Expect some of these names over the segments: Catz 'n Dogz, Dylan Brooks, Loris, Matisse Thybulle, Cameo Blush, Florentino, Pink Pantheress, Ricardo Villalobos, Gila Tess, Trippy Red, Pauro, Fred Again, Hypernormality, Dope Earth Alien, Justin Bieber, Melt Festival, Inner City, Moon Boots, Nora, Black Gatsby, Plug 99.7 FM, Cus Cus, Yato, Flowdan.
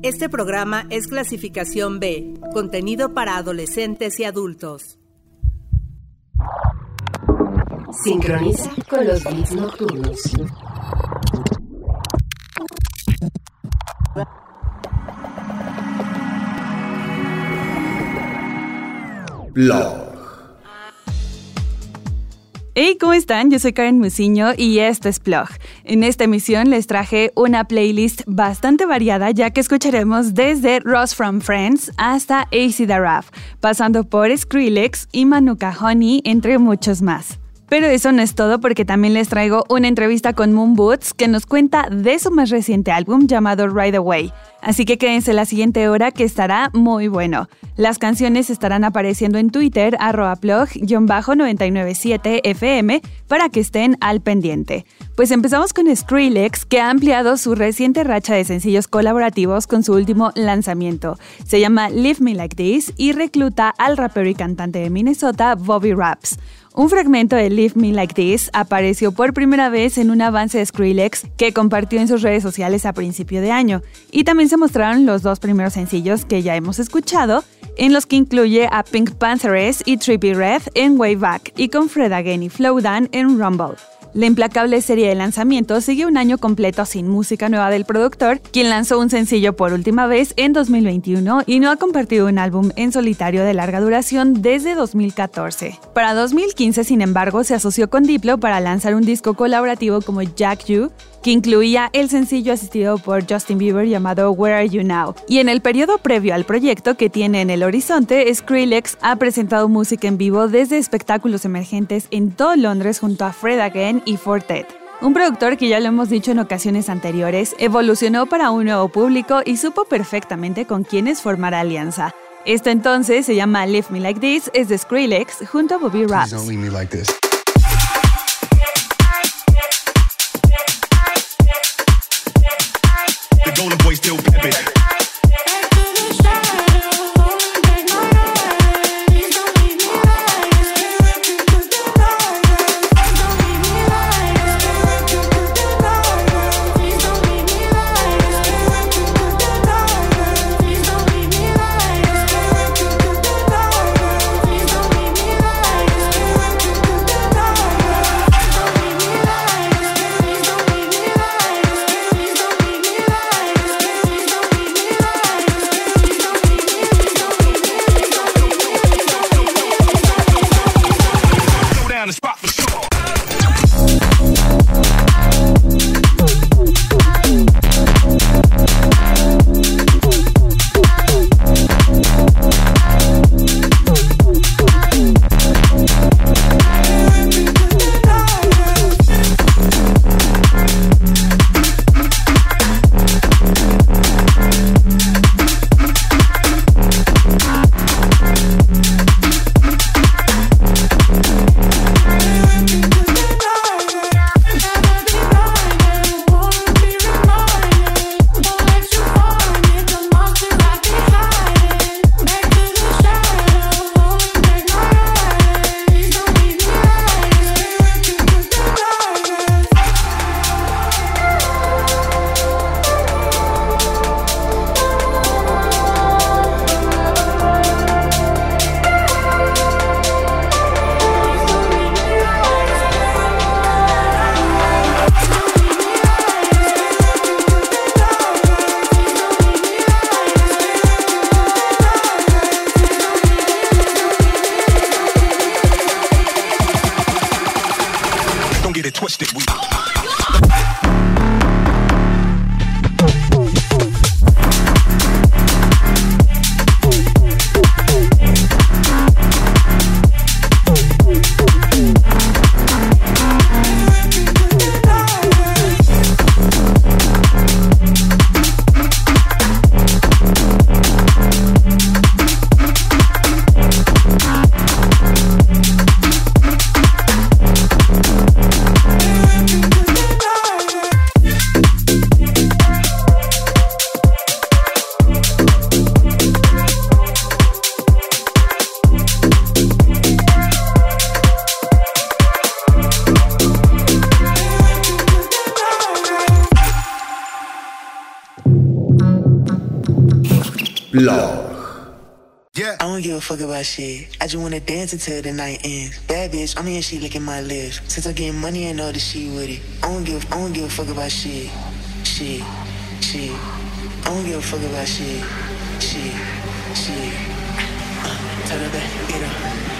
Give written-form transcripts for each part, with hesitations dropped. Este programa es clasificación B, contenido para adolescentes y adultos. Sincroniza con los beats nocturnos. Blog. Hey, ¿cómo están? Yo soy Karen Muciño y este es Plug. En esta emisión les traje una playlist bastante variada, ya que escucharemos desde Ross from Friends hasta Acid Arab, pasando por Skrillex y Manuka Honey, entre muchos más. Pero eso no es todo, porque también les traigo una entrevista con Moon Boots que nos cuenta de su más reciente álbum llamado Ride Away. Así que quédense la siguiente hora, que estará muy bueno. Las canciones estarán apareciendo en Twitter, @plug_997fm, para que estén al pendiente. Pues empezamos con Skrillex, que ha ampliado su reciente racha de sencillos colaborativos con su último lanzamiento. Se llama Leave Me Like This y recluta al rapero y cantante de Minnesota, Bobby Raps. Un fragmento de Leave Me Like This apareció por primera vez en un avance de Skrillex que compartió en sus redes sociales a principio de año, y también se mostraron los dos primeros sencillos que ya hemos escuchado, en los que incluye a Pink Pantheress y Trippy Red en Way Back y con Fred Again y Flowdan en Rumble. La implacable serie de lanzamientos sigue un año completo sin música nueva del productor, quien lanzó un sencillo por última vez en 2021 y no ha compartido un álbum en solitario de larga duración desde 2014. Para 2015, sin embargo, se asoció con Diplo para lanzar un disco colaborativo como Jack You, que incluía el sencillo asistido por Justin Bieber llamado Where Are You Now. Y en el periodo previo al proyecto que tiene en el horizonte, Skrillex ha presentado música en vivo desde espectáculos emergentes en todo Londres junto a Fred Again y Fortet. Un productor que, ya lo hemos dicho en ocasiones anteriores, evolucionó para un nuevo público y supo perfectamente con quiénes formar alianza. Esto entonces se llama Leave Me Like This, es de Skrillex junto a Bobby Raps. Roller boy still peppin'. Blog. Yeah. I don't give a fuck about shit. I just wanna dance until the night ends. Bad bitch, I'm here, she licking my lips. Since I get money, I know that she with it. I don't give a fuck about shit. Shit. I don't give a fuck about shit. Shit. Turn it back, get up.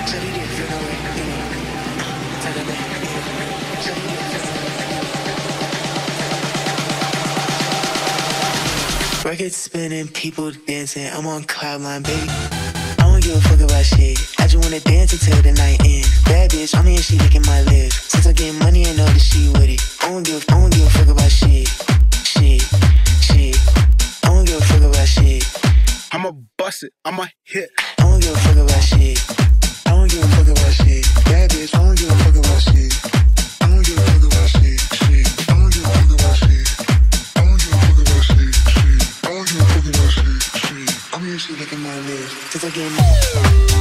Shut it down, feel no way, get up. Turn it back, get up. Shut it down, feel no way. Records spinning, people dancing. I'm on cloud nine, baby. I don't give a fuck about shit. I just wanna dance until the night ends. Bad bitch, I'm here, she licking my lips. Since I get money, I know that she with it. I don't give a fuck about shit. Shit. I don't give a fuck about shit. I'ma bust it, I'ma hit. I don't give a fuck about shit. I don't give a fuck about shit. Bad bitch, I don't give a fuck about shit. I don't give a fuck about shit. I don't give a fuck about shit. I don't give a fuck about shit. I don't give a fuck about shit. I'm here, she licking my lips. Since I get money.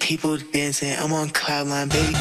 People dancing, I'm on cloud nine, baby.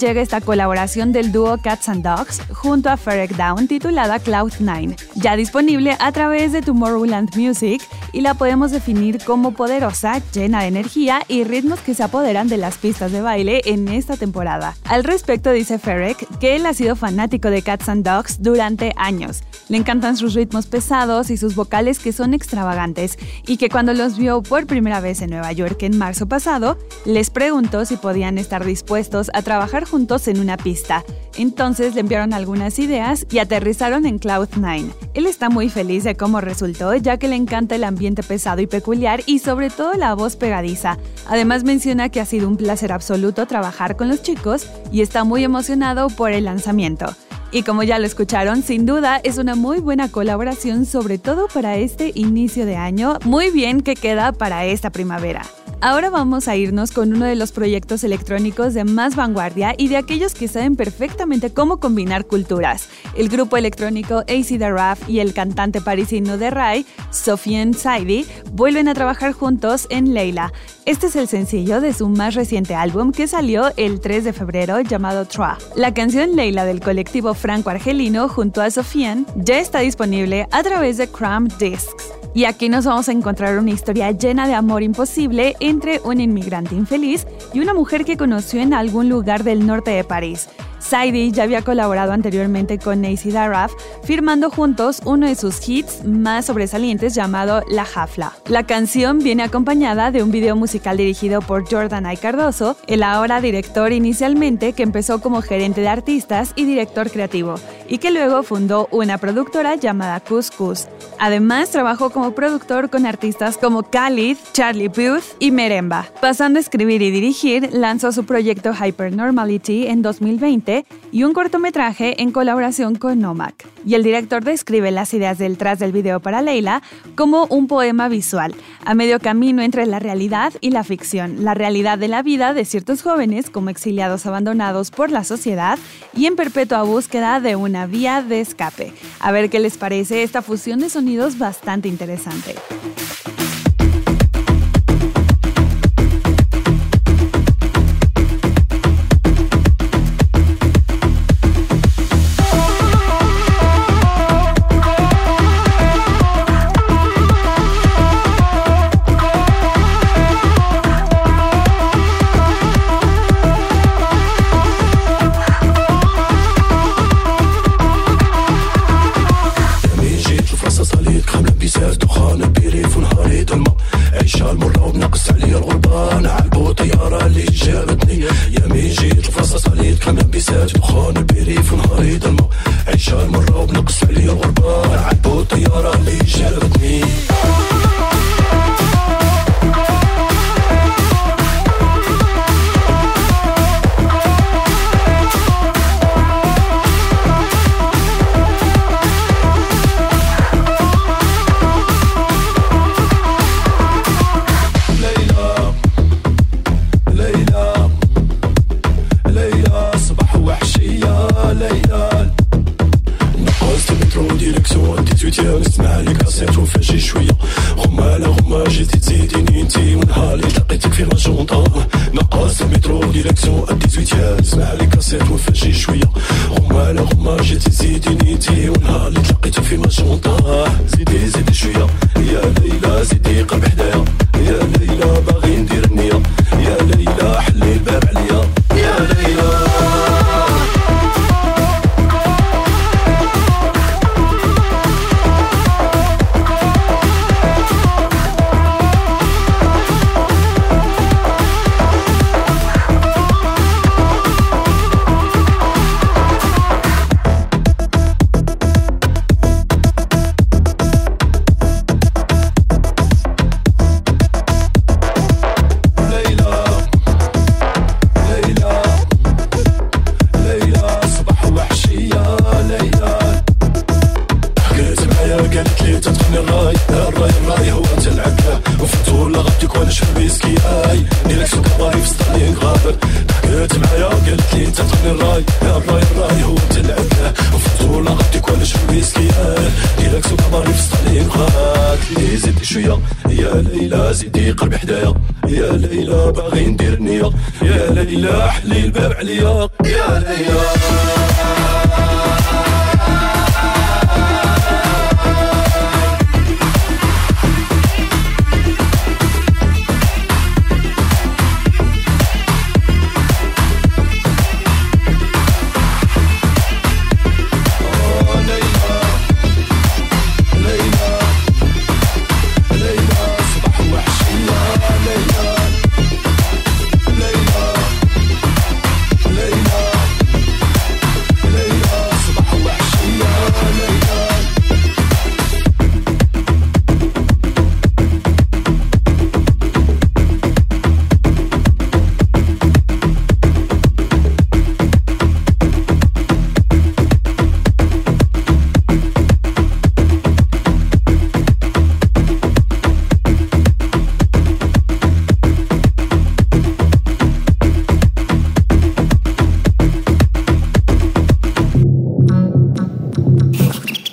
Llega esta colaboración del dúo Catz 'n Dogz junto a Ferreck Dawn titulada Cloud 9, ya disponible a través de Tomorrowland Music, y la podemos definir como poderosa, llena de energía y ritmos que se apoderan de las pistas de baile en esta temporada. Al respecto dice Ferreck que él ha sido fanático de Catz 'n Dogz durante años. Le encantan sus ritmos pesados y sus vocales que son extravagantes, y que cuando los vio por primera vez en Nueva York en marzo pasado, les preguntó si podían estar dispuestos a trabajar juntos en una pista. Entonces le enviaron algunas ideas y aterrizaron en Cloud 9. Él está muy feliz de cómo resultó, ya que le encanta el ambiente pesado y peculiar y sobre todo la voz pegadiza. Además menciona que ha sido un placer absoluto trabajar con los chicos y está muy emocionado por el lanzamiento. Y como ya lo escucharon, sin duda es una muy buena colaboración, sobre todo para este inicio de año, muy bien que queda para esta primavera. Ahora vamos a irnos con uno de los proyectos electrónicos de más vanguardia y de aquellos que saben perfectamente cómo combinar culturas. El grupo electrónico Acid Arab y el cantante parisino de Rai, Sofiane Saidi, vuelven a trabajar juntos en Leila. Este es el sencillo de su más reciente álbum que salió el 3 de febrero llamado Trois. La canción Leila del colectivo franco-argelino junto a Sofiane ya está disponible a través de Cram Discs. Y aquí nos vamos a encontrar una historia llena de amor imposible entre un inmigrante infeliz y una mujer que conoció en algún lugar del norte de París. Saidi ya había colaborado anteriormente con Neisy Daraf, firmando juntos uno de sus hits más sobresalientes llamado La Jafla. La canción viene acompañada de un video musical dirigido por Jordan A. Cardoso, el ahora director inicialmente que empezó como gerente de artistas y director creativo, y que luego fundó una productora llamada Cus Cus. Además, trabajó como productor con artistas como Khalid, Charlie Puth y Meremba. Pasando a escribir y dirigir, lanzó su proyecto Hypernormality en 2020, 2017 y un cortometraje en colaboración con Nomac. Y el director describe las ideas detrás del video para Leila como un poema visual, a medio camino entre la realidad y la ficción, la realidad de la vida de ciertos jóvenes como exiliados abandonados por la sociedad y en perpetua búsqueda de una vía de escape. A ver qué les parece esta fusión de sonidos bastante interesante.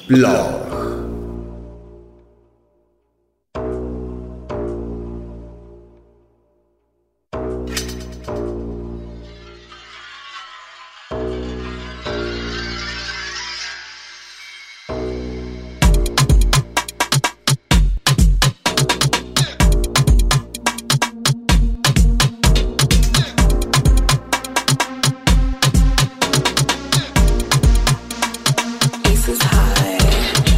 Love. This is high.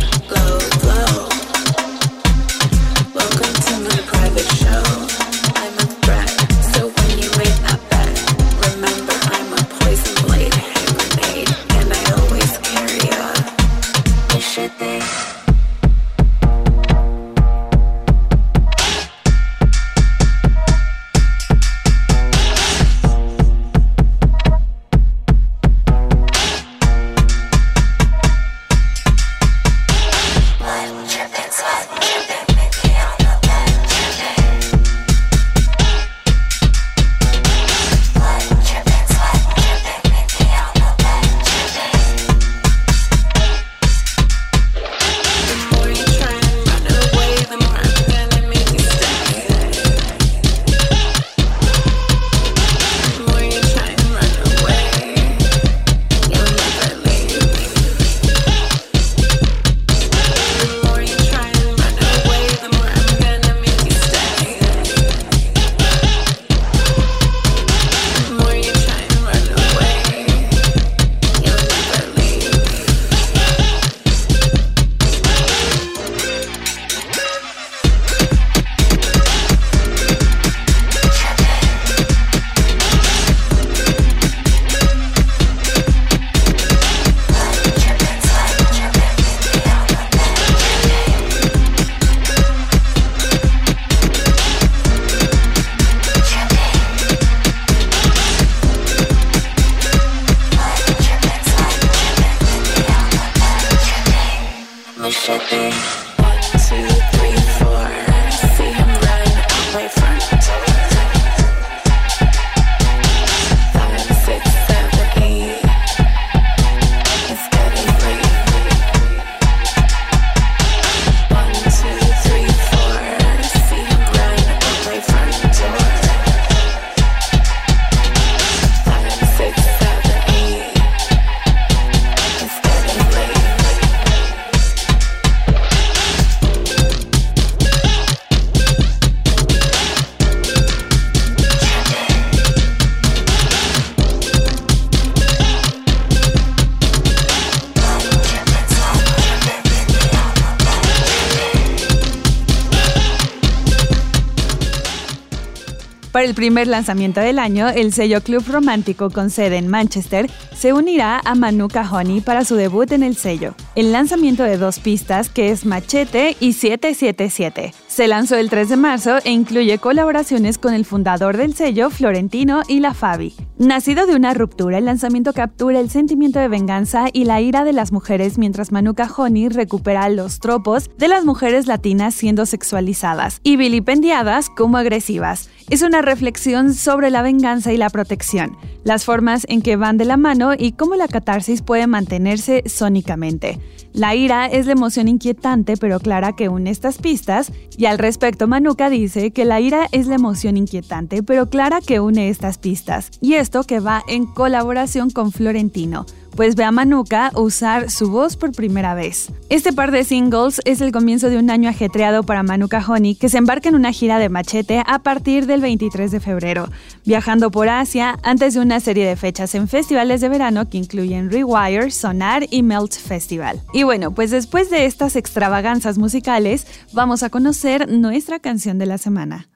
Para el primer lanzamiento del año, el sello Club Romántico con sede en Manchester se unirá a Manuka Honey para su debut en el sello. El lanzamiento de dos pistas, que es Machete y 777, se lanzó el 3 de marzo e incluye colaboraciones con el fundador del sello, Florentino, y la Fabi. Nacido de una ruptura, el lanzamiento captura el sentimiento de venganza y la ira de las mujeres mientras Manuka Honey recupera los tropos de las mujeres latinas siendo sexualizadas y vilipendiadas como agresivas. Es una reflexión sobre la venganza y la protección, las formas en que van de la mano y cómo la catarsis puede mantenerse sónicamente. La ira es la emoción inquietante pero clara que une estas pistas, y al respecto Manuka dice que la ira es la emoción inquietante pero clara que une estas pistas, y esto que va en colaboración con Florentino, pues ve a Manuka usar su voz por primera vez. Este par de singles es el comienzo de un año ajetreado para Manuka Honey, que se embarca en una gira de Machete a partir del 23 de febrero, viajando por Asia antes de una serie de fechas en festivales de verano que incluyen Rewire, Sonar y Melt Festival. Y bueno, pues después de estas extravaganzas musicales, vamos a conocer nuestra canción de la semana.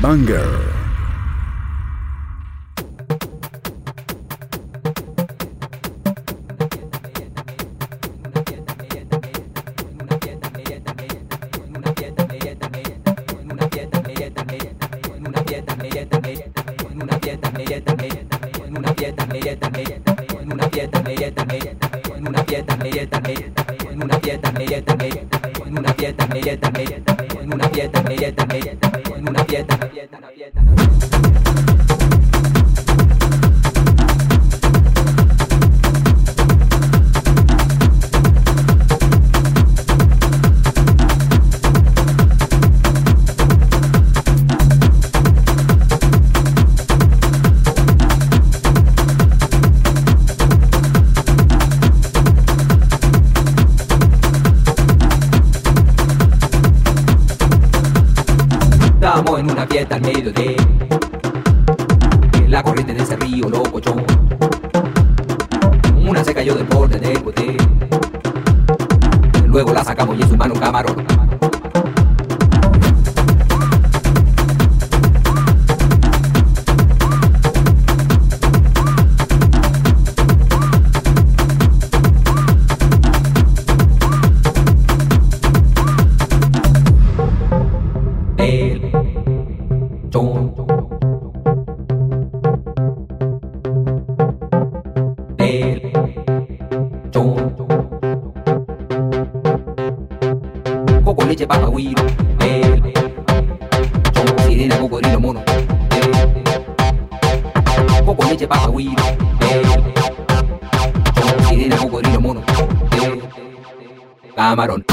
Banger. Estamos en una fiesta al medio de la corriente de ese río locochón. Una se cayó del borde del bote, luego la sacamos y en su mano un camarón. Camarón.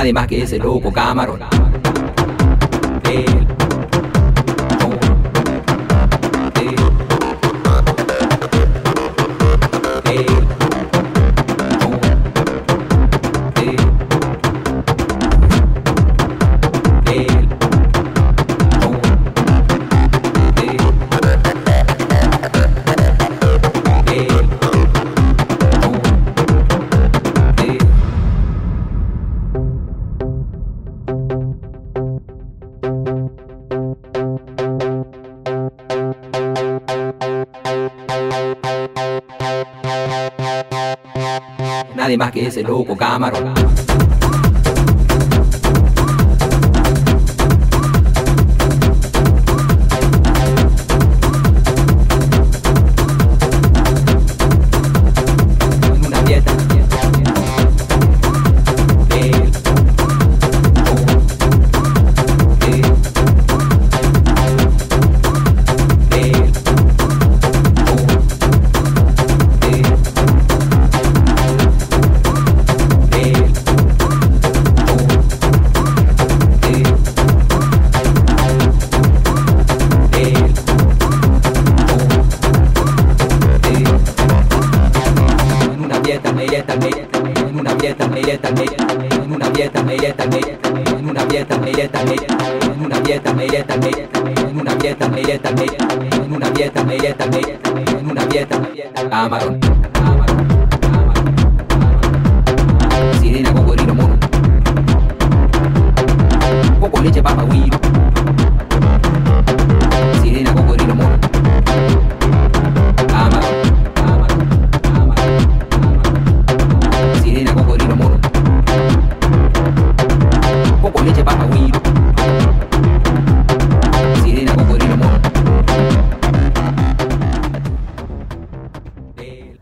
Nadie más que ese loco camarón. Nadie más que ese loco camarón. una dieta en una dieta en una dieta en una dieta en una dieta en una dieta amarón sirena cocodrilo mono poco leche papa guiro sirena cocodrilo mono amarón. Leche papa guiro, sirena cocodrilo mono.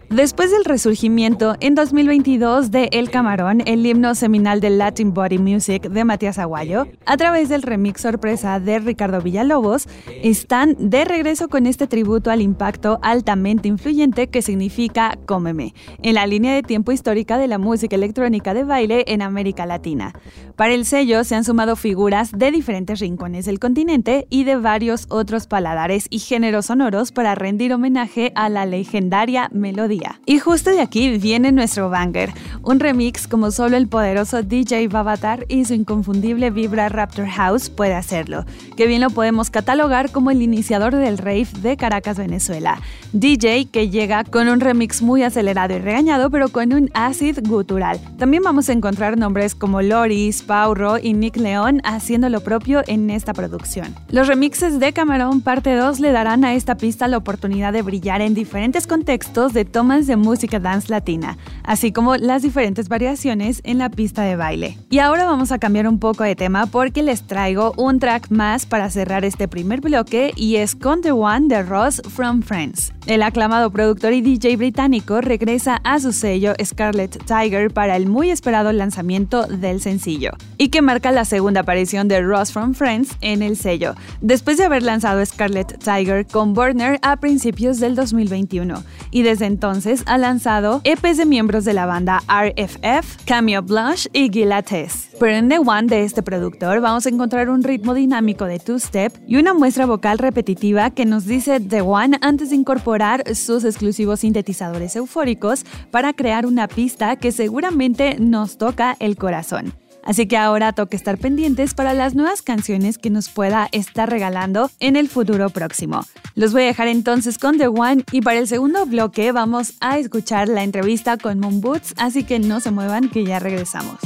Después del resurgimiento en 2022 de El Camarón, el himno seminal del Latin Body Music de Matías Aguayo, a través del remix sorpresa de Ricardo Villalobos, están de regreso con este tributo al impacto altamente influyente que significa Cómeme, en la línea de tiempo histórica de la música electrónica de baile en América Latina. Para el sello se han sumado figuras de diferentes rincones del continente y de varios otros paladares y géneros sonoros para rendir homenaje a la legendaria melodía. Y justo de aquí viene nuestro banger, un remix como solo el poderoso DJ Babatar y su inconfundible vibra Raptor House puede hacerlo, que bien lo podemos catalogar como el iniciador del rave de Caracas, Venezuela. DJ que llega con un remix muy acelerado y regañado, pero con un acid gutural. También vamos a encontrar nombres como Loris, Pauro y Nick León haciendo lo propio en esta producción. Los remixes de Camarón Parte 2 le darán a esta pista la oportunidad de brillar en diferentes contextos de tomas de música dance latina, así como las diferentes variaciones en la pista de baile. Y ahora vamos a cambiar un poco de tema porque les traigo un track más para cerrar este primer bloque y es Country One de Ross from Friends. El aclamado productor y DJ británico regresa a su sello Scarlet Tiger para el muy esperado lanzamiento del sencillo, y que marca la segunda aparición de Ross from Friends en el sello, después de haber lanzado Scarlet Tiger con Burner a principios del 2021, y desde entonces ha lanzado EPs de miembros de la banda RFF, Cameo Blush y Gila Tess. Pero en The One de este productor vamos a encontrar un ritmo dinámico de two-step y una muestra vocal repetitiva que nos dice The One antes de incorporar sus exclusivos sintetizadores eufóricos para crear una pista que seguramente nos toca el corazón. Así que ahora toca estar pendientes para las nuevas canciones que nos pueda estar regalando en el futuro próximo. Los voy a dejar entonces con The One y para el segundo bloque vamos a escuchar la entrevista con Moon Boots, así que no se muevan que ya regresamos.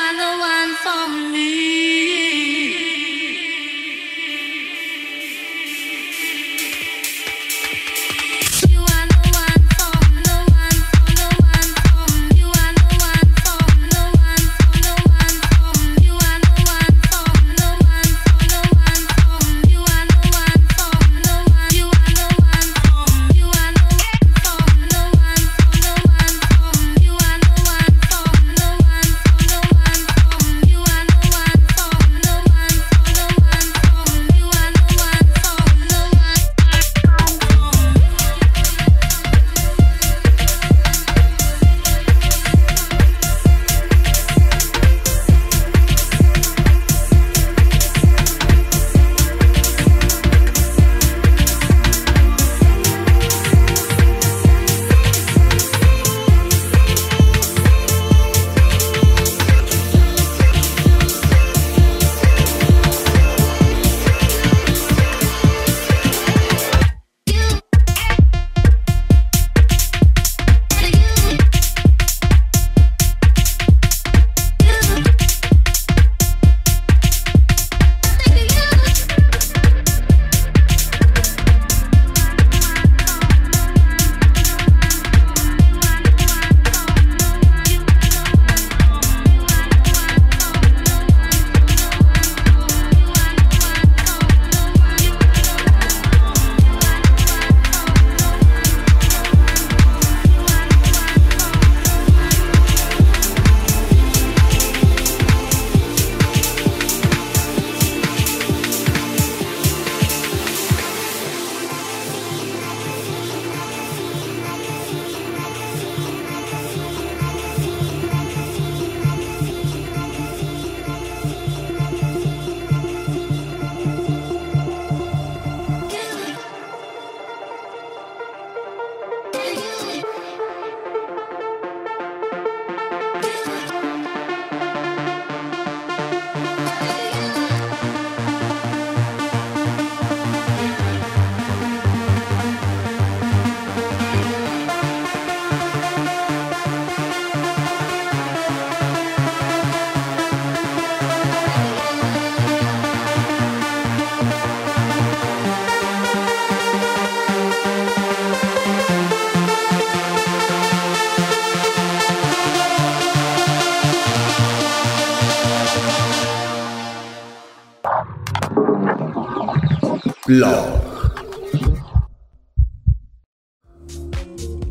I know Plug.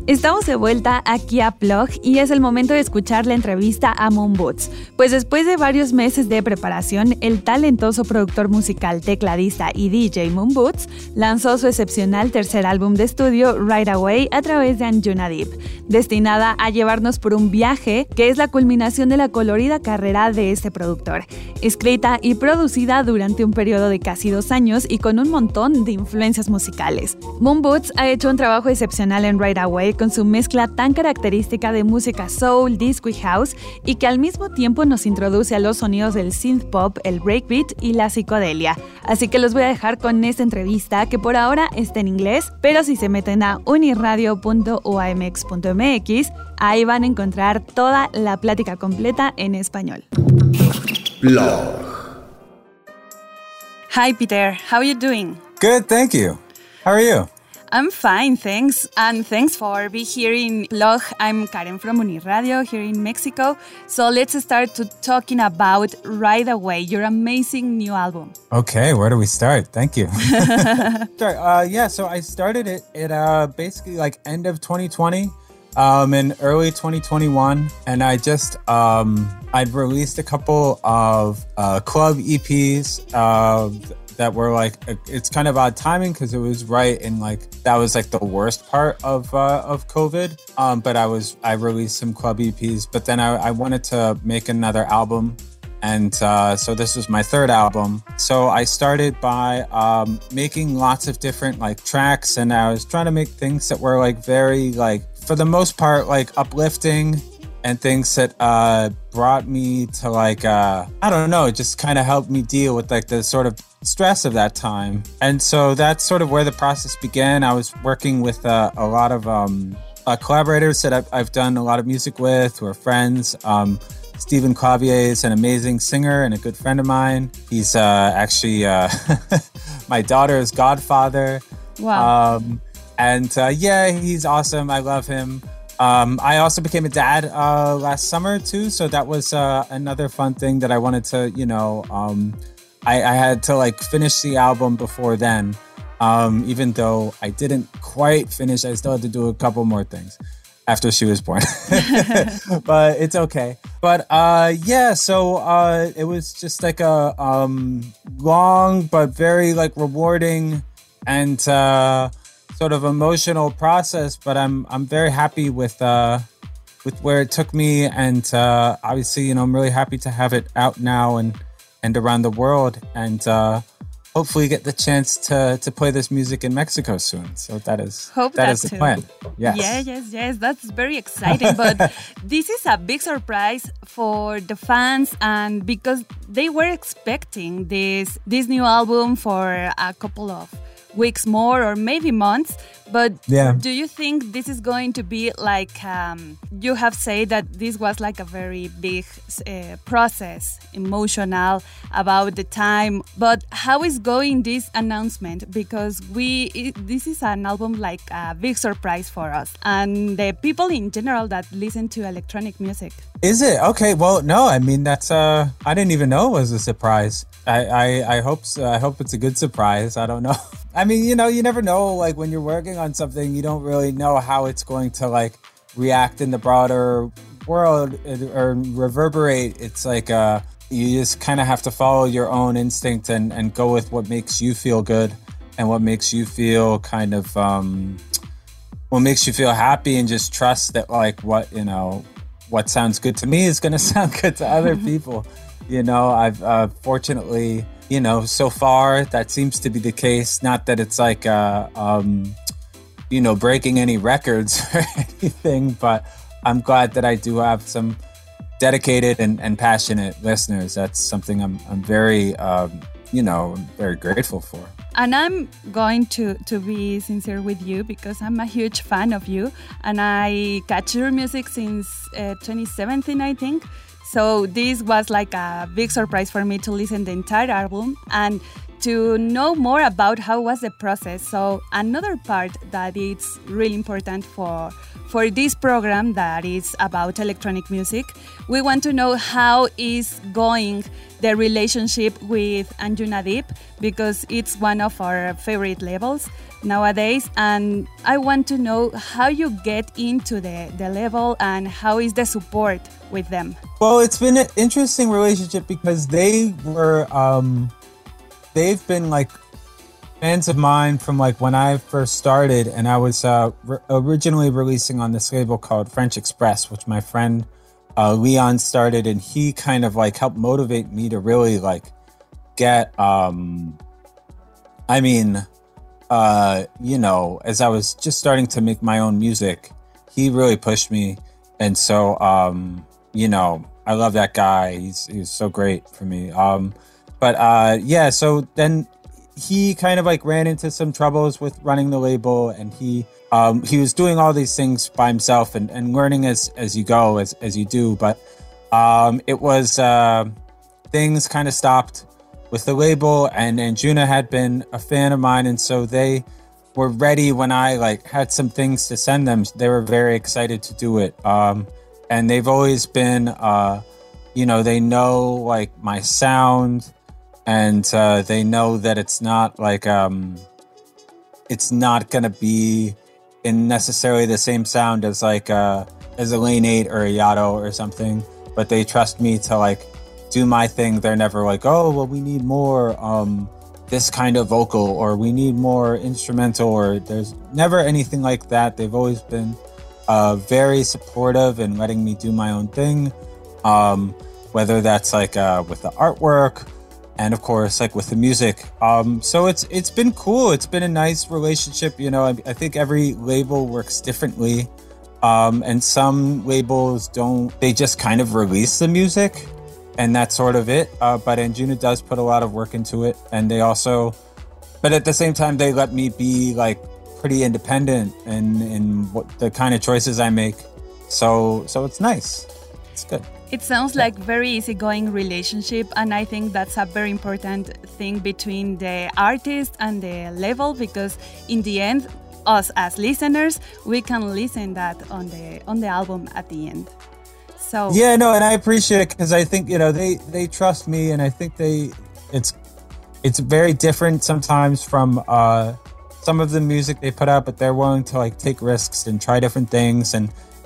Estamos de vuelta aquí a Plug y es el momento de escuchar la entrevista a Moon Boots. Pues después de varios meses de preparación, el talentoso productor musical, tecladista y DJ Moon Boots lanzó su excepcional tercer álbum de estudio, Ride Away, a través de Anjuna Deep, destinada a llevarnos por un viaje que es la culminación de la colorida carrera de este productor, escrita y producida durante un periodo de casi 2 años y con un montón de influencias musicales. Moon Boots ha hecho un trabajo excepcional en Ride Away, con su mezcla tan característica de música soul, disco y house, y que al mismo tiempo nos introduce a los sonidos del synth pop, el breakbeat y la psicodelia. Así que los voy a dejar con esta entrevista, que por ahora está en inglés, pero si se meten a unirradio.uamx.mx, ahí van a encontrar toda la plática completa en español. Hi Peter, how are you doing? Good, thank you. How are you? I'm fine, thanks, and thanks for being here in Plug. I'm Karen from Uniradio here in Mexico. So let's start to talking about Ride Away, your amazing new album. Okay, where do we start? Thank you. So I started it at basically like end of 2020 and early 2021, and I just I'd released a couple of club EPs that were like, it's kind of odd timing because it was right in like, that was like the worst part of COVID. But I released some club EPs, but then I wanted to make another album. And so this was my third album. So I started by making lots of different like tracks, and I was trying to make things that were like very like, for the most part, like uplifting, and things that brought me to like, I don't know, it just kind of helped me deal with like the sort of stress of that time. And so that's sort of where the process began. I was working with a lot of collaborators that I've done a lot of music with, who are friends. Stephen Clavier is an amazing singer and a good friend of mine. He's actually my daughter's godfather. Wow. He's awesome. I love him. I also became a dad last summer too, so that was another fun thing that I wanted to, you know, I had to like finish the album before then, even though I didn't quite finish. I still had to do a couple more things after she was born, but it's okay. But so it was just like a long but very like rewarding and sort of emotional process, but I'm very happy with where it took me, and obviously, you know, I'm really happy to have it out now and around the world, and hopefully get the chance to play this music in Mexico soon. So that is the plan. Yes. Yes. That's very exciting. But this is a big surprise for the fans, and because they were expecting this new album for a couple of weeks more, or maybe months, but yeah. Do you think this is going to be like, you have said that this was like a very big process, emotional about the time, but how is going this announcement? Because this is an album like a big surprise for us and the people in general that listen to electronic music. Is it? Okay, well, no, I mean, that's I didn't even know it was a surprise. I hope so. I hope it's a good surprise. I don't know. I mean, you know, you never know, like when you're working on something, you don't really know how it's going to like react in the broader world or reverberate. It's like you just kind of have to follow your own instinct and go with what makes you feel good and what makes you feel kind of what makes you feel happy, and just trust that like what, you know, what sounds good to me is going to sound good to other people. You know, I've fortunately, you know, so far that seems to be the case. Not that it's like, you know, breaking any records or anything, but I'm glad that I do have some dedicated and passionate listeners. That's something I'm very, you know, very grateful for. And I'm going to be sincere with you, because I'm a huge fan of you, and I catch your music since 2017, I think. So this was like a big surprise for me to listen the entire album and to know more about how was the process. So another part that it's really important for For this program that is about electronic music, we want to know how is going the relationship with Anjuna Deep, because it's one of our favorite labels nowadays, and I want to know how you get into the label and how is the support with them. Well, it's been an interesting relationship because they were, they've been like fans of mine from like when I first started, and I was originally releasing on this label called French Express, which my friend Leon started, and he kind of like helped motivate me to really like get, as I was just starting to make my own music, he really pushed me. And so, I love that guy. He's so great for me. So then he kind of like ran into some troubles with running the label, and he was doing all these things by himself and learning as you go, as you do. But it was, things kind of stopped with the label, and Anjuna had been a fan of mine, and so they were ready when I like had some things to send them. They were very excited to do it, and they've always been, they know like my sound, and they know that it's not like it's not gonna be in necessarily the same sound as like as a Lane 8 or a Yato or something, but they trust me to like do my thing. They're never like, oh, well, we need more this kind of vocal, or we need more instrumental, or there's never anything like that. They've always been very supportive and letting me do my own thing, whether that's like with the artwork and of course like with the music. So it's been cool. It's been a nice relationship. I think every label works differently, and some labels don't. They just kind of release the music, and that's sort of it. But Anjuna does put a lot of work into it, and they also, but at the same time, they let me be like pretty independent in what the kind of choices I make. So it's nice. It's good. It sounds like very easygoing relationship, and I think that's a very important thing between the artist and the label, because in the end, us as listeners, we can listen that on the album at the end. So. Yeah, no, and I appreciate it because I think, they trust me, and I think it's very different sometimes from some of the music they put out, but they're willing to like take risks and try different things.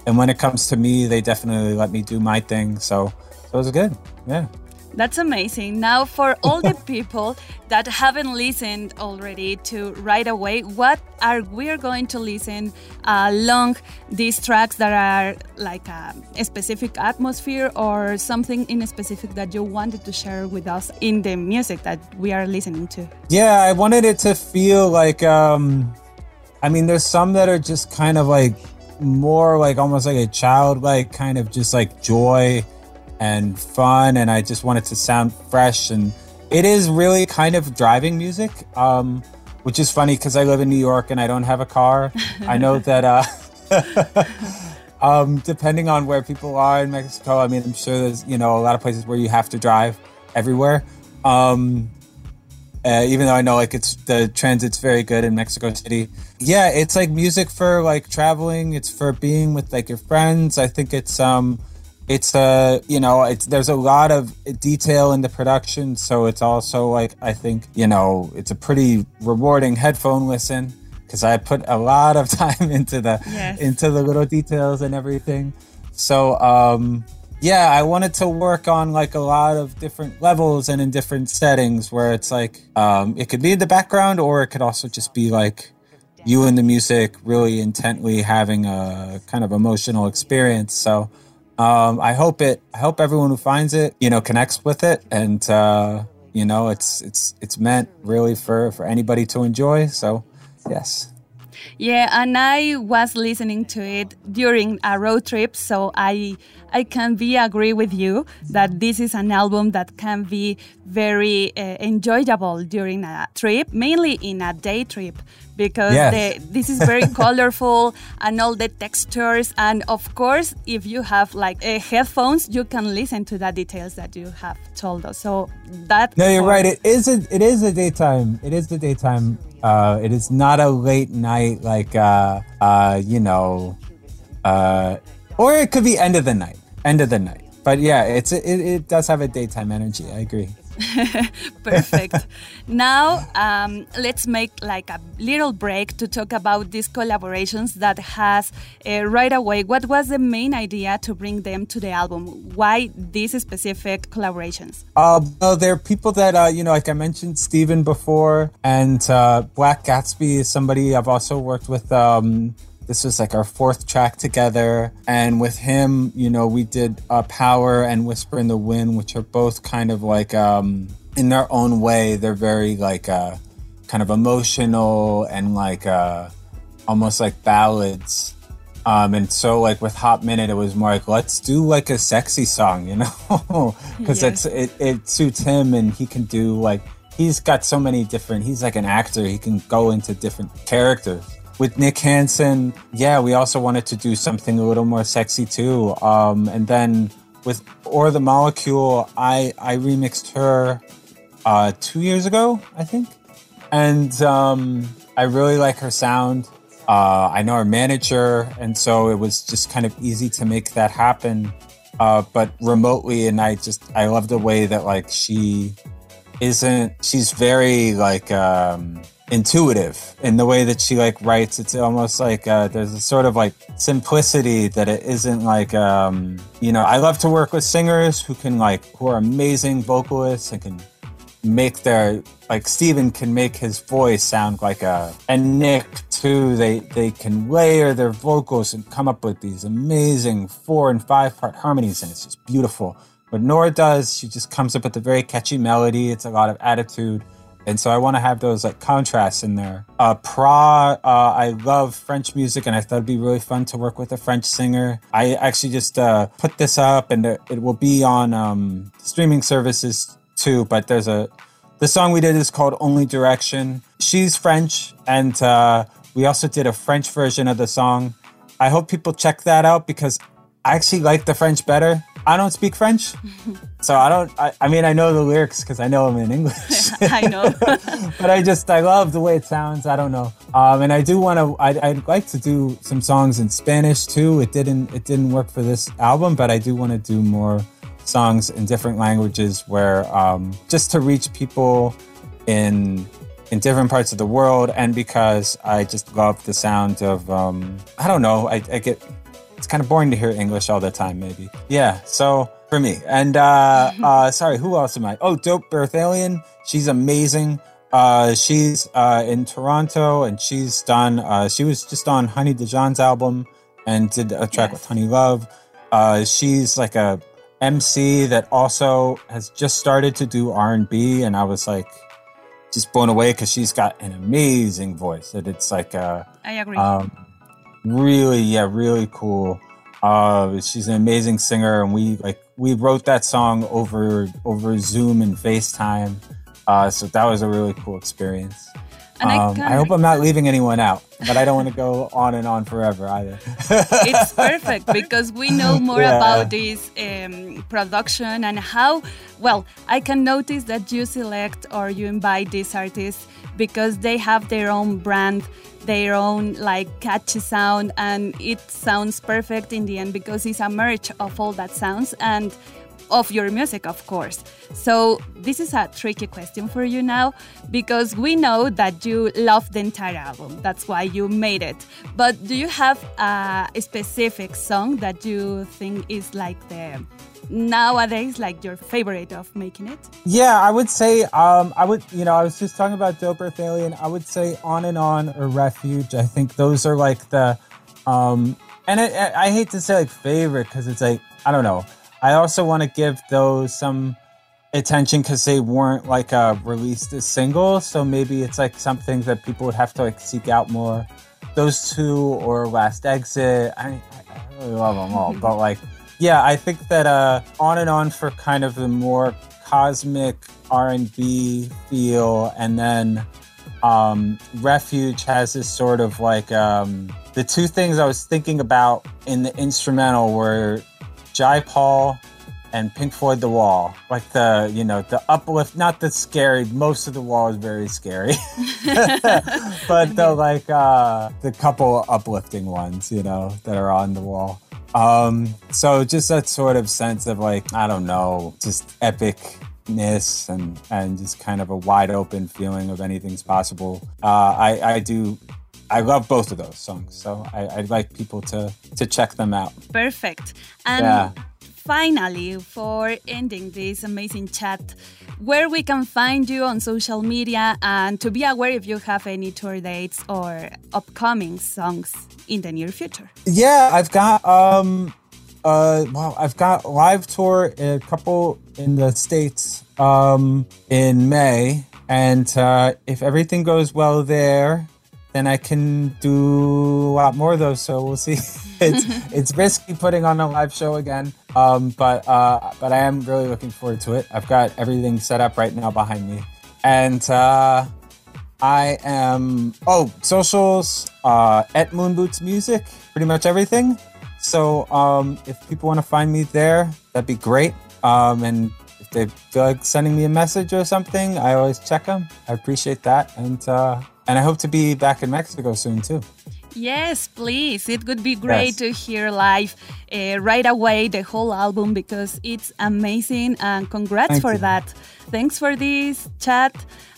And when it comes to me, they definitely let me do my thing. So it was good. Yeah. That's amazing. Now, for all the people that haven't listened already to Ride Away, what are we going to listen along these tracks that are like a specific atmosphere or something in specific that you wanted to share with us in the music that we are listening to? Yeah, I wanted it to feel like, there's some that are just kind of like more like almost like a childlike kind of just like joy and fun, and I just want it to sound fresh, and it is really kind of driving music, which is funny because I live in New York and I don't have a car. I know that depending on where people are in Mexico, I'm sure there's a lot of places where you have to drive everywhere, even though I know like it's the transit's very good in Mexico City. Yeah, it's like music for like traveling, it's for being with like your friends. I think it's there's a lot of detail in the production, so it's also like I think it's a pretty rewarding headphone listen because I put a lot of time into the little details and everything. So I wanted to work on like a lot of different levels and in different settings where it's like it could be in the background, or it could also just be like you and the music really intently having a kind of emotional experience. So. I hope everyone who finds it, connects with it, and it's meant really for anybody to enjoy. So, yes. Yeah, and I was listening to it during a road trip, so I can be agree with you that this is an album that can be very enjoyable during a trip, mainly in a day trip, because this is very colorful and all the textures, and of course if you have like headphones you can listen to the details that you have told us. So that you're right. It is the daytime. It is not a late night like Or it could be end of the night. But yeah, it does have a daytime energy. I agree. Perfect. Now, let's make like a little break to talk about these collaborations that has Ride Away. What was the main idea to bring them to the album? Why these specific collaborations? Well, there are people that, like I mentioned, Steven before, and Black Gatsby is somebody I've also worked with. This was like our fourth track together. And with him, we did Power and Whisper in the Wind, which are both kind of like, in their own way, they're very like kind of emotional and like almost like ballads. And so like with Hot Minute, it was more like, let's do like a sexy song, because it suits him, and he can do like, he's got so many different, he's like an actor. He can go into different characters. With Nick Hansen, we also wanted to do something a little more sexy too. And then with Or the Molecule, I remixed her 2 years ago, I think. And I really like her sound. I know her manager, and so it was just kind of easy to make that happen. But remotely, and I love the way that like she's very like... intuitive in the way that she like writes. It's almost like there's a sort of like simplicity that it isn't like I love to work with singers who are amazing vocalists and can make their like Steven can make his voice sound like and Nick too, they can layer their vocals and come up with these amazing 4 and 5 part harmonies, and it's just beautiful. But Nora does, she just comes up with a very catchy melody. It's a lot of attitude. And so I want to have those like contrasts in there. I love French music, and I thought it'd be really fun to work with a French singer. I actually just put this up, and it will be on streaming services too. But the song we did is called Only Direction. She's French, and we also did a French version of the song. I hope people check that out, because I actually like the French better. I don't speak French, so I don't. I mean, I know the lyrics because I know them in English. I know, but I love the way it sounds. I don't know, and I do want to. I'd like to do some songs in Spanish too. It didn't work for this album, but I do want to do more songs in different languages, where just to reach people in different parts of the world, and because I just love the sound of. I don't know. I get. It's kind of boring to hear English all the time, maybe. Yeah, so for me. And sorry, who else am I? Oh, Dope Earth Alien. She's amazing. She's in Toronto, and she's done... she was just on Honey Dijon's album and did a track with Honey Love. She's like a MC that also has just started to do R&B, and I was like... just blown away, because she's got an amazing voice. And it's like... I agree. Really cool. She's an amazing singer, and we wrote that song over Zoom and FaceTime. So that was a really cool experience. I hope I'm not leaving anyone out, but I don't want to go on and on forever either. It's perfect, because we know more about this production and how, well, I can notice that you select or you invite these artists because they have their own brand, their own like catchy sound, and it sounds perfect in the end because it's a merge of all that sounds and of your music, of course. So this is a tricky question for you now, because we know that you love the entire album. That's why you made it. But do you have a specific song that you think is like the nowadays, like your favorite of making it? Yeah, I would say, I was just talking about Dope Earth Alien. I would say On and On or Refuge. I think those are like the, and I hate to say like favorite, because it's like, I don't know. I also want to give those some attention, because they weren't like released as singles. So maybe it's like something that people would have to like seek out more. Those two or Last Exit. I really love them all. But like, yeah, I think that On and On for kind of the more cosmic R&B feel. And then Refuge has this sort of like, the two things I was thinking about in the instrumental were Jai Paul and Pink Floyd The Wall, like the, you know, the uplift, not the scary, most of The Wall is very scary, but the like, the couple uplifting ones, you know, that are on The Wall. So just that sort of sense of like, I don't know, just epicness and just kind of a wide open feeling of anything's possible. I love both of those songs, so I'd like people to check them out. Perfect. And finally, for ending this amazing chat, where we can find you on social media and to be aware if you have any tour dates or upcoming songs in the near future. Yeah, I've got I've got live tour, a couple in the States in May, and if everything goes well there, then I can do a lot more of those. So we'll see. It's risky putting on a live show again, but I am really looking forward to it. I've got everything set up right now behind me, and I am socials at Moon Boots Music, pretty much everything. So if people want to find me there, that'd be great. And if they feel like sending me a message or something, I always check them. I appreciate that, and I hope to be back in Mexico soon, too. Yes, please. It would be great to hear live right away the whole album, because it's amazing. And congrats for that. Thanks for this chat.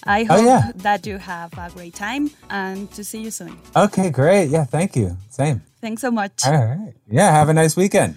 I hope that you have a great time and to see you soon. Okay, great. Yeah, thank you. Same. Thanks so much. All right. Yeah, have a nice weekend.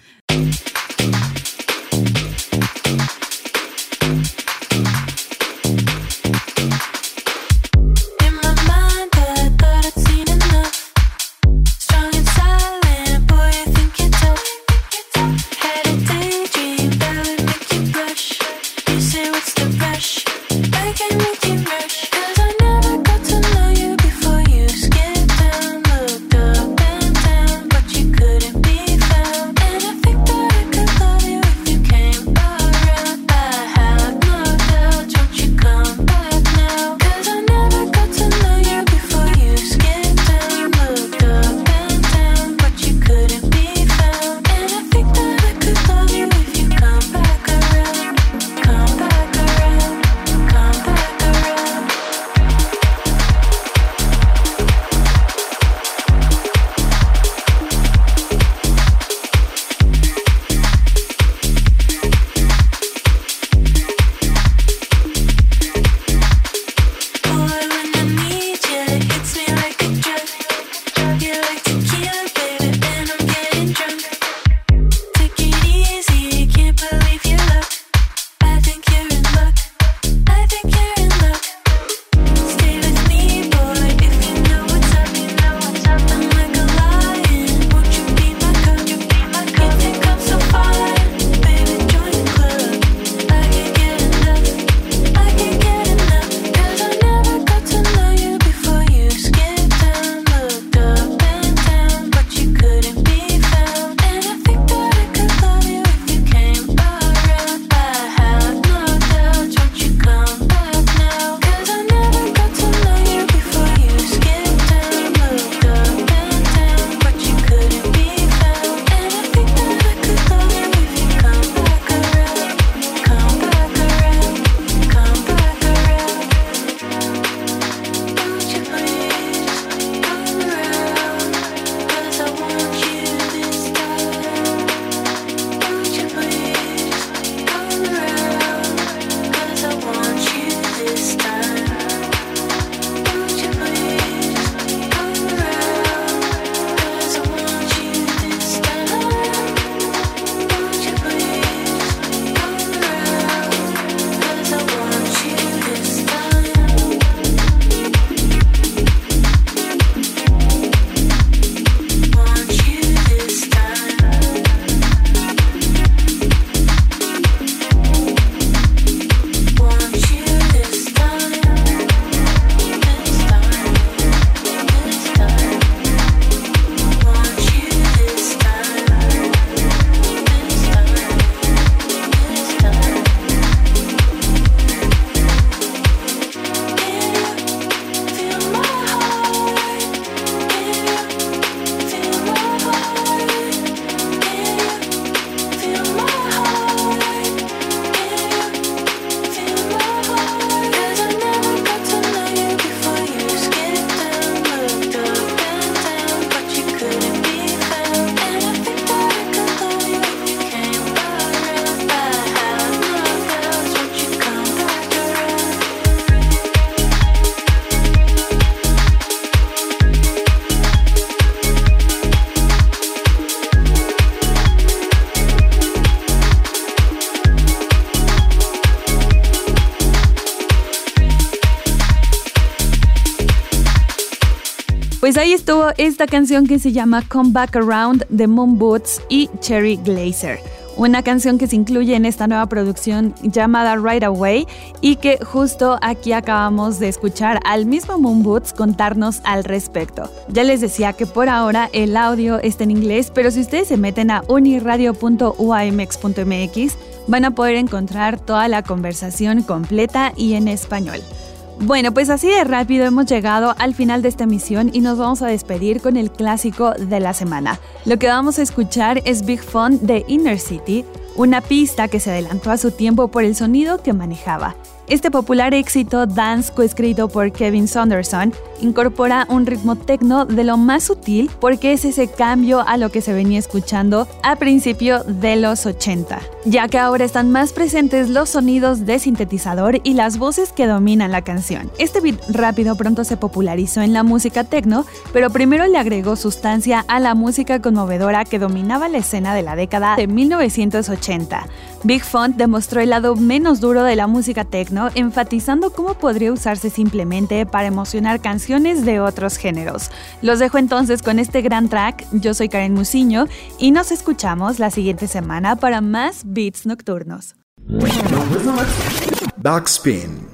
Pues ahí estuvo esta canción que se llama Come Back Around de Moon Boots y Cherry Glazer. Una canción que se incluye en esta nueva producción llamada Ride Away y que justo aquí acabamos de escuchar al mismo Moon Boots contarnos al respecto. Ya les decía que por ahora el audio está en inglés, pero si ustedes se meten a uniradio.uamx.mx van a poder encontrar toda la conversación completa y en español. Bueno, pues así de rápido hemos llegado al final de esta emisión y nos vamos a despedir con el clásico de la semana. Lo que vamos a escuchar es Big Fun de Inner City, una pista que se adelantó a su tiempo por el sonido que manejaba. Este popular éxito dance coescrito por Kevin Saunderson incorpora un ritmo techno de lo más sutil porque es ese cambio a lo que se venía escuchando a principio de los 80, ya que ahora están más presentes los sonidos de sintetizador y las voces que dominan la canción. Este beat rápido pronto se popularizó en la música techno, pero primero le agregó sustancia a la música conmovedora que dominaba la escena de la década de 1980. Big Fun demostró el lado menos duro de la música techno, enfatizando cómo podría usarse simplemente para emocionar canciones de otros géneros. Los dejo entonces con este gran track. Yo soy Karen Muciño y nos escuchamos la siguiente semana para más beats nocturnos. Backspin.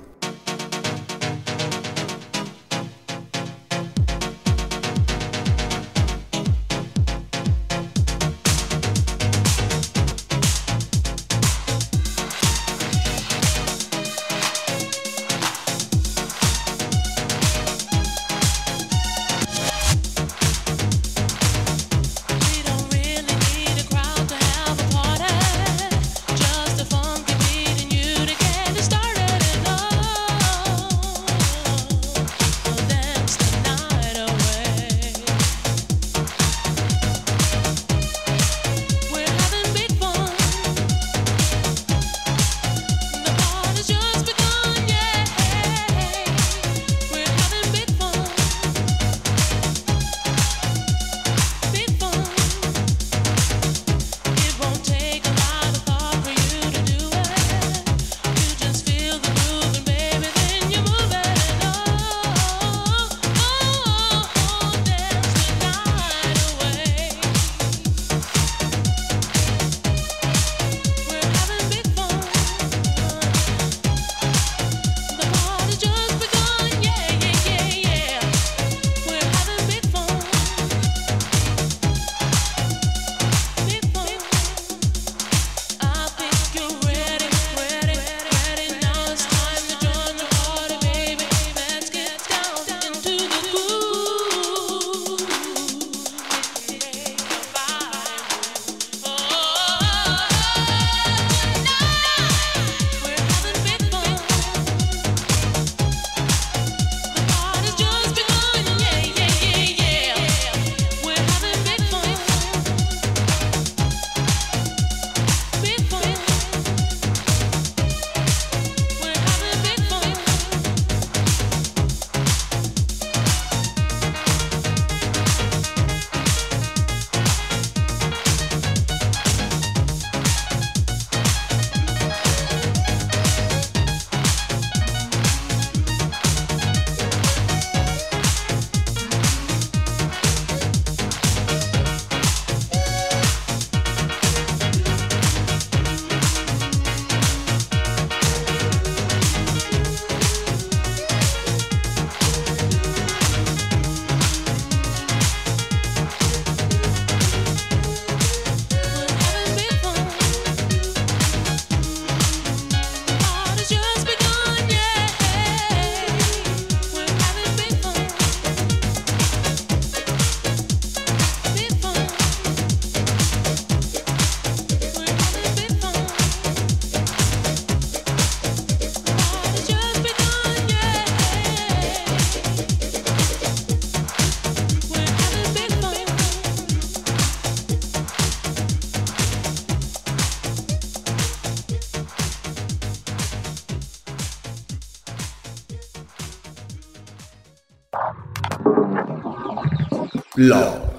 Love.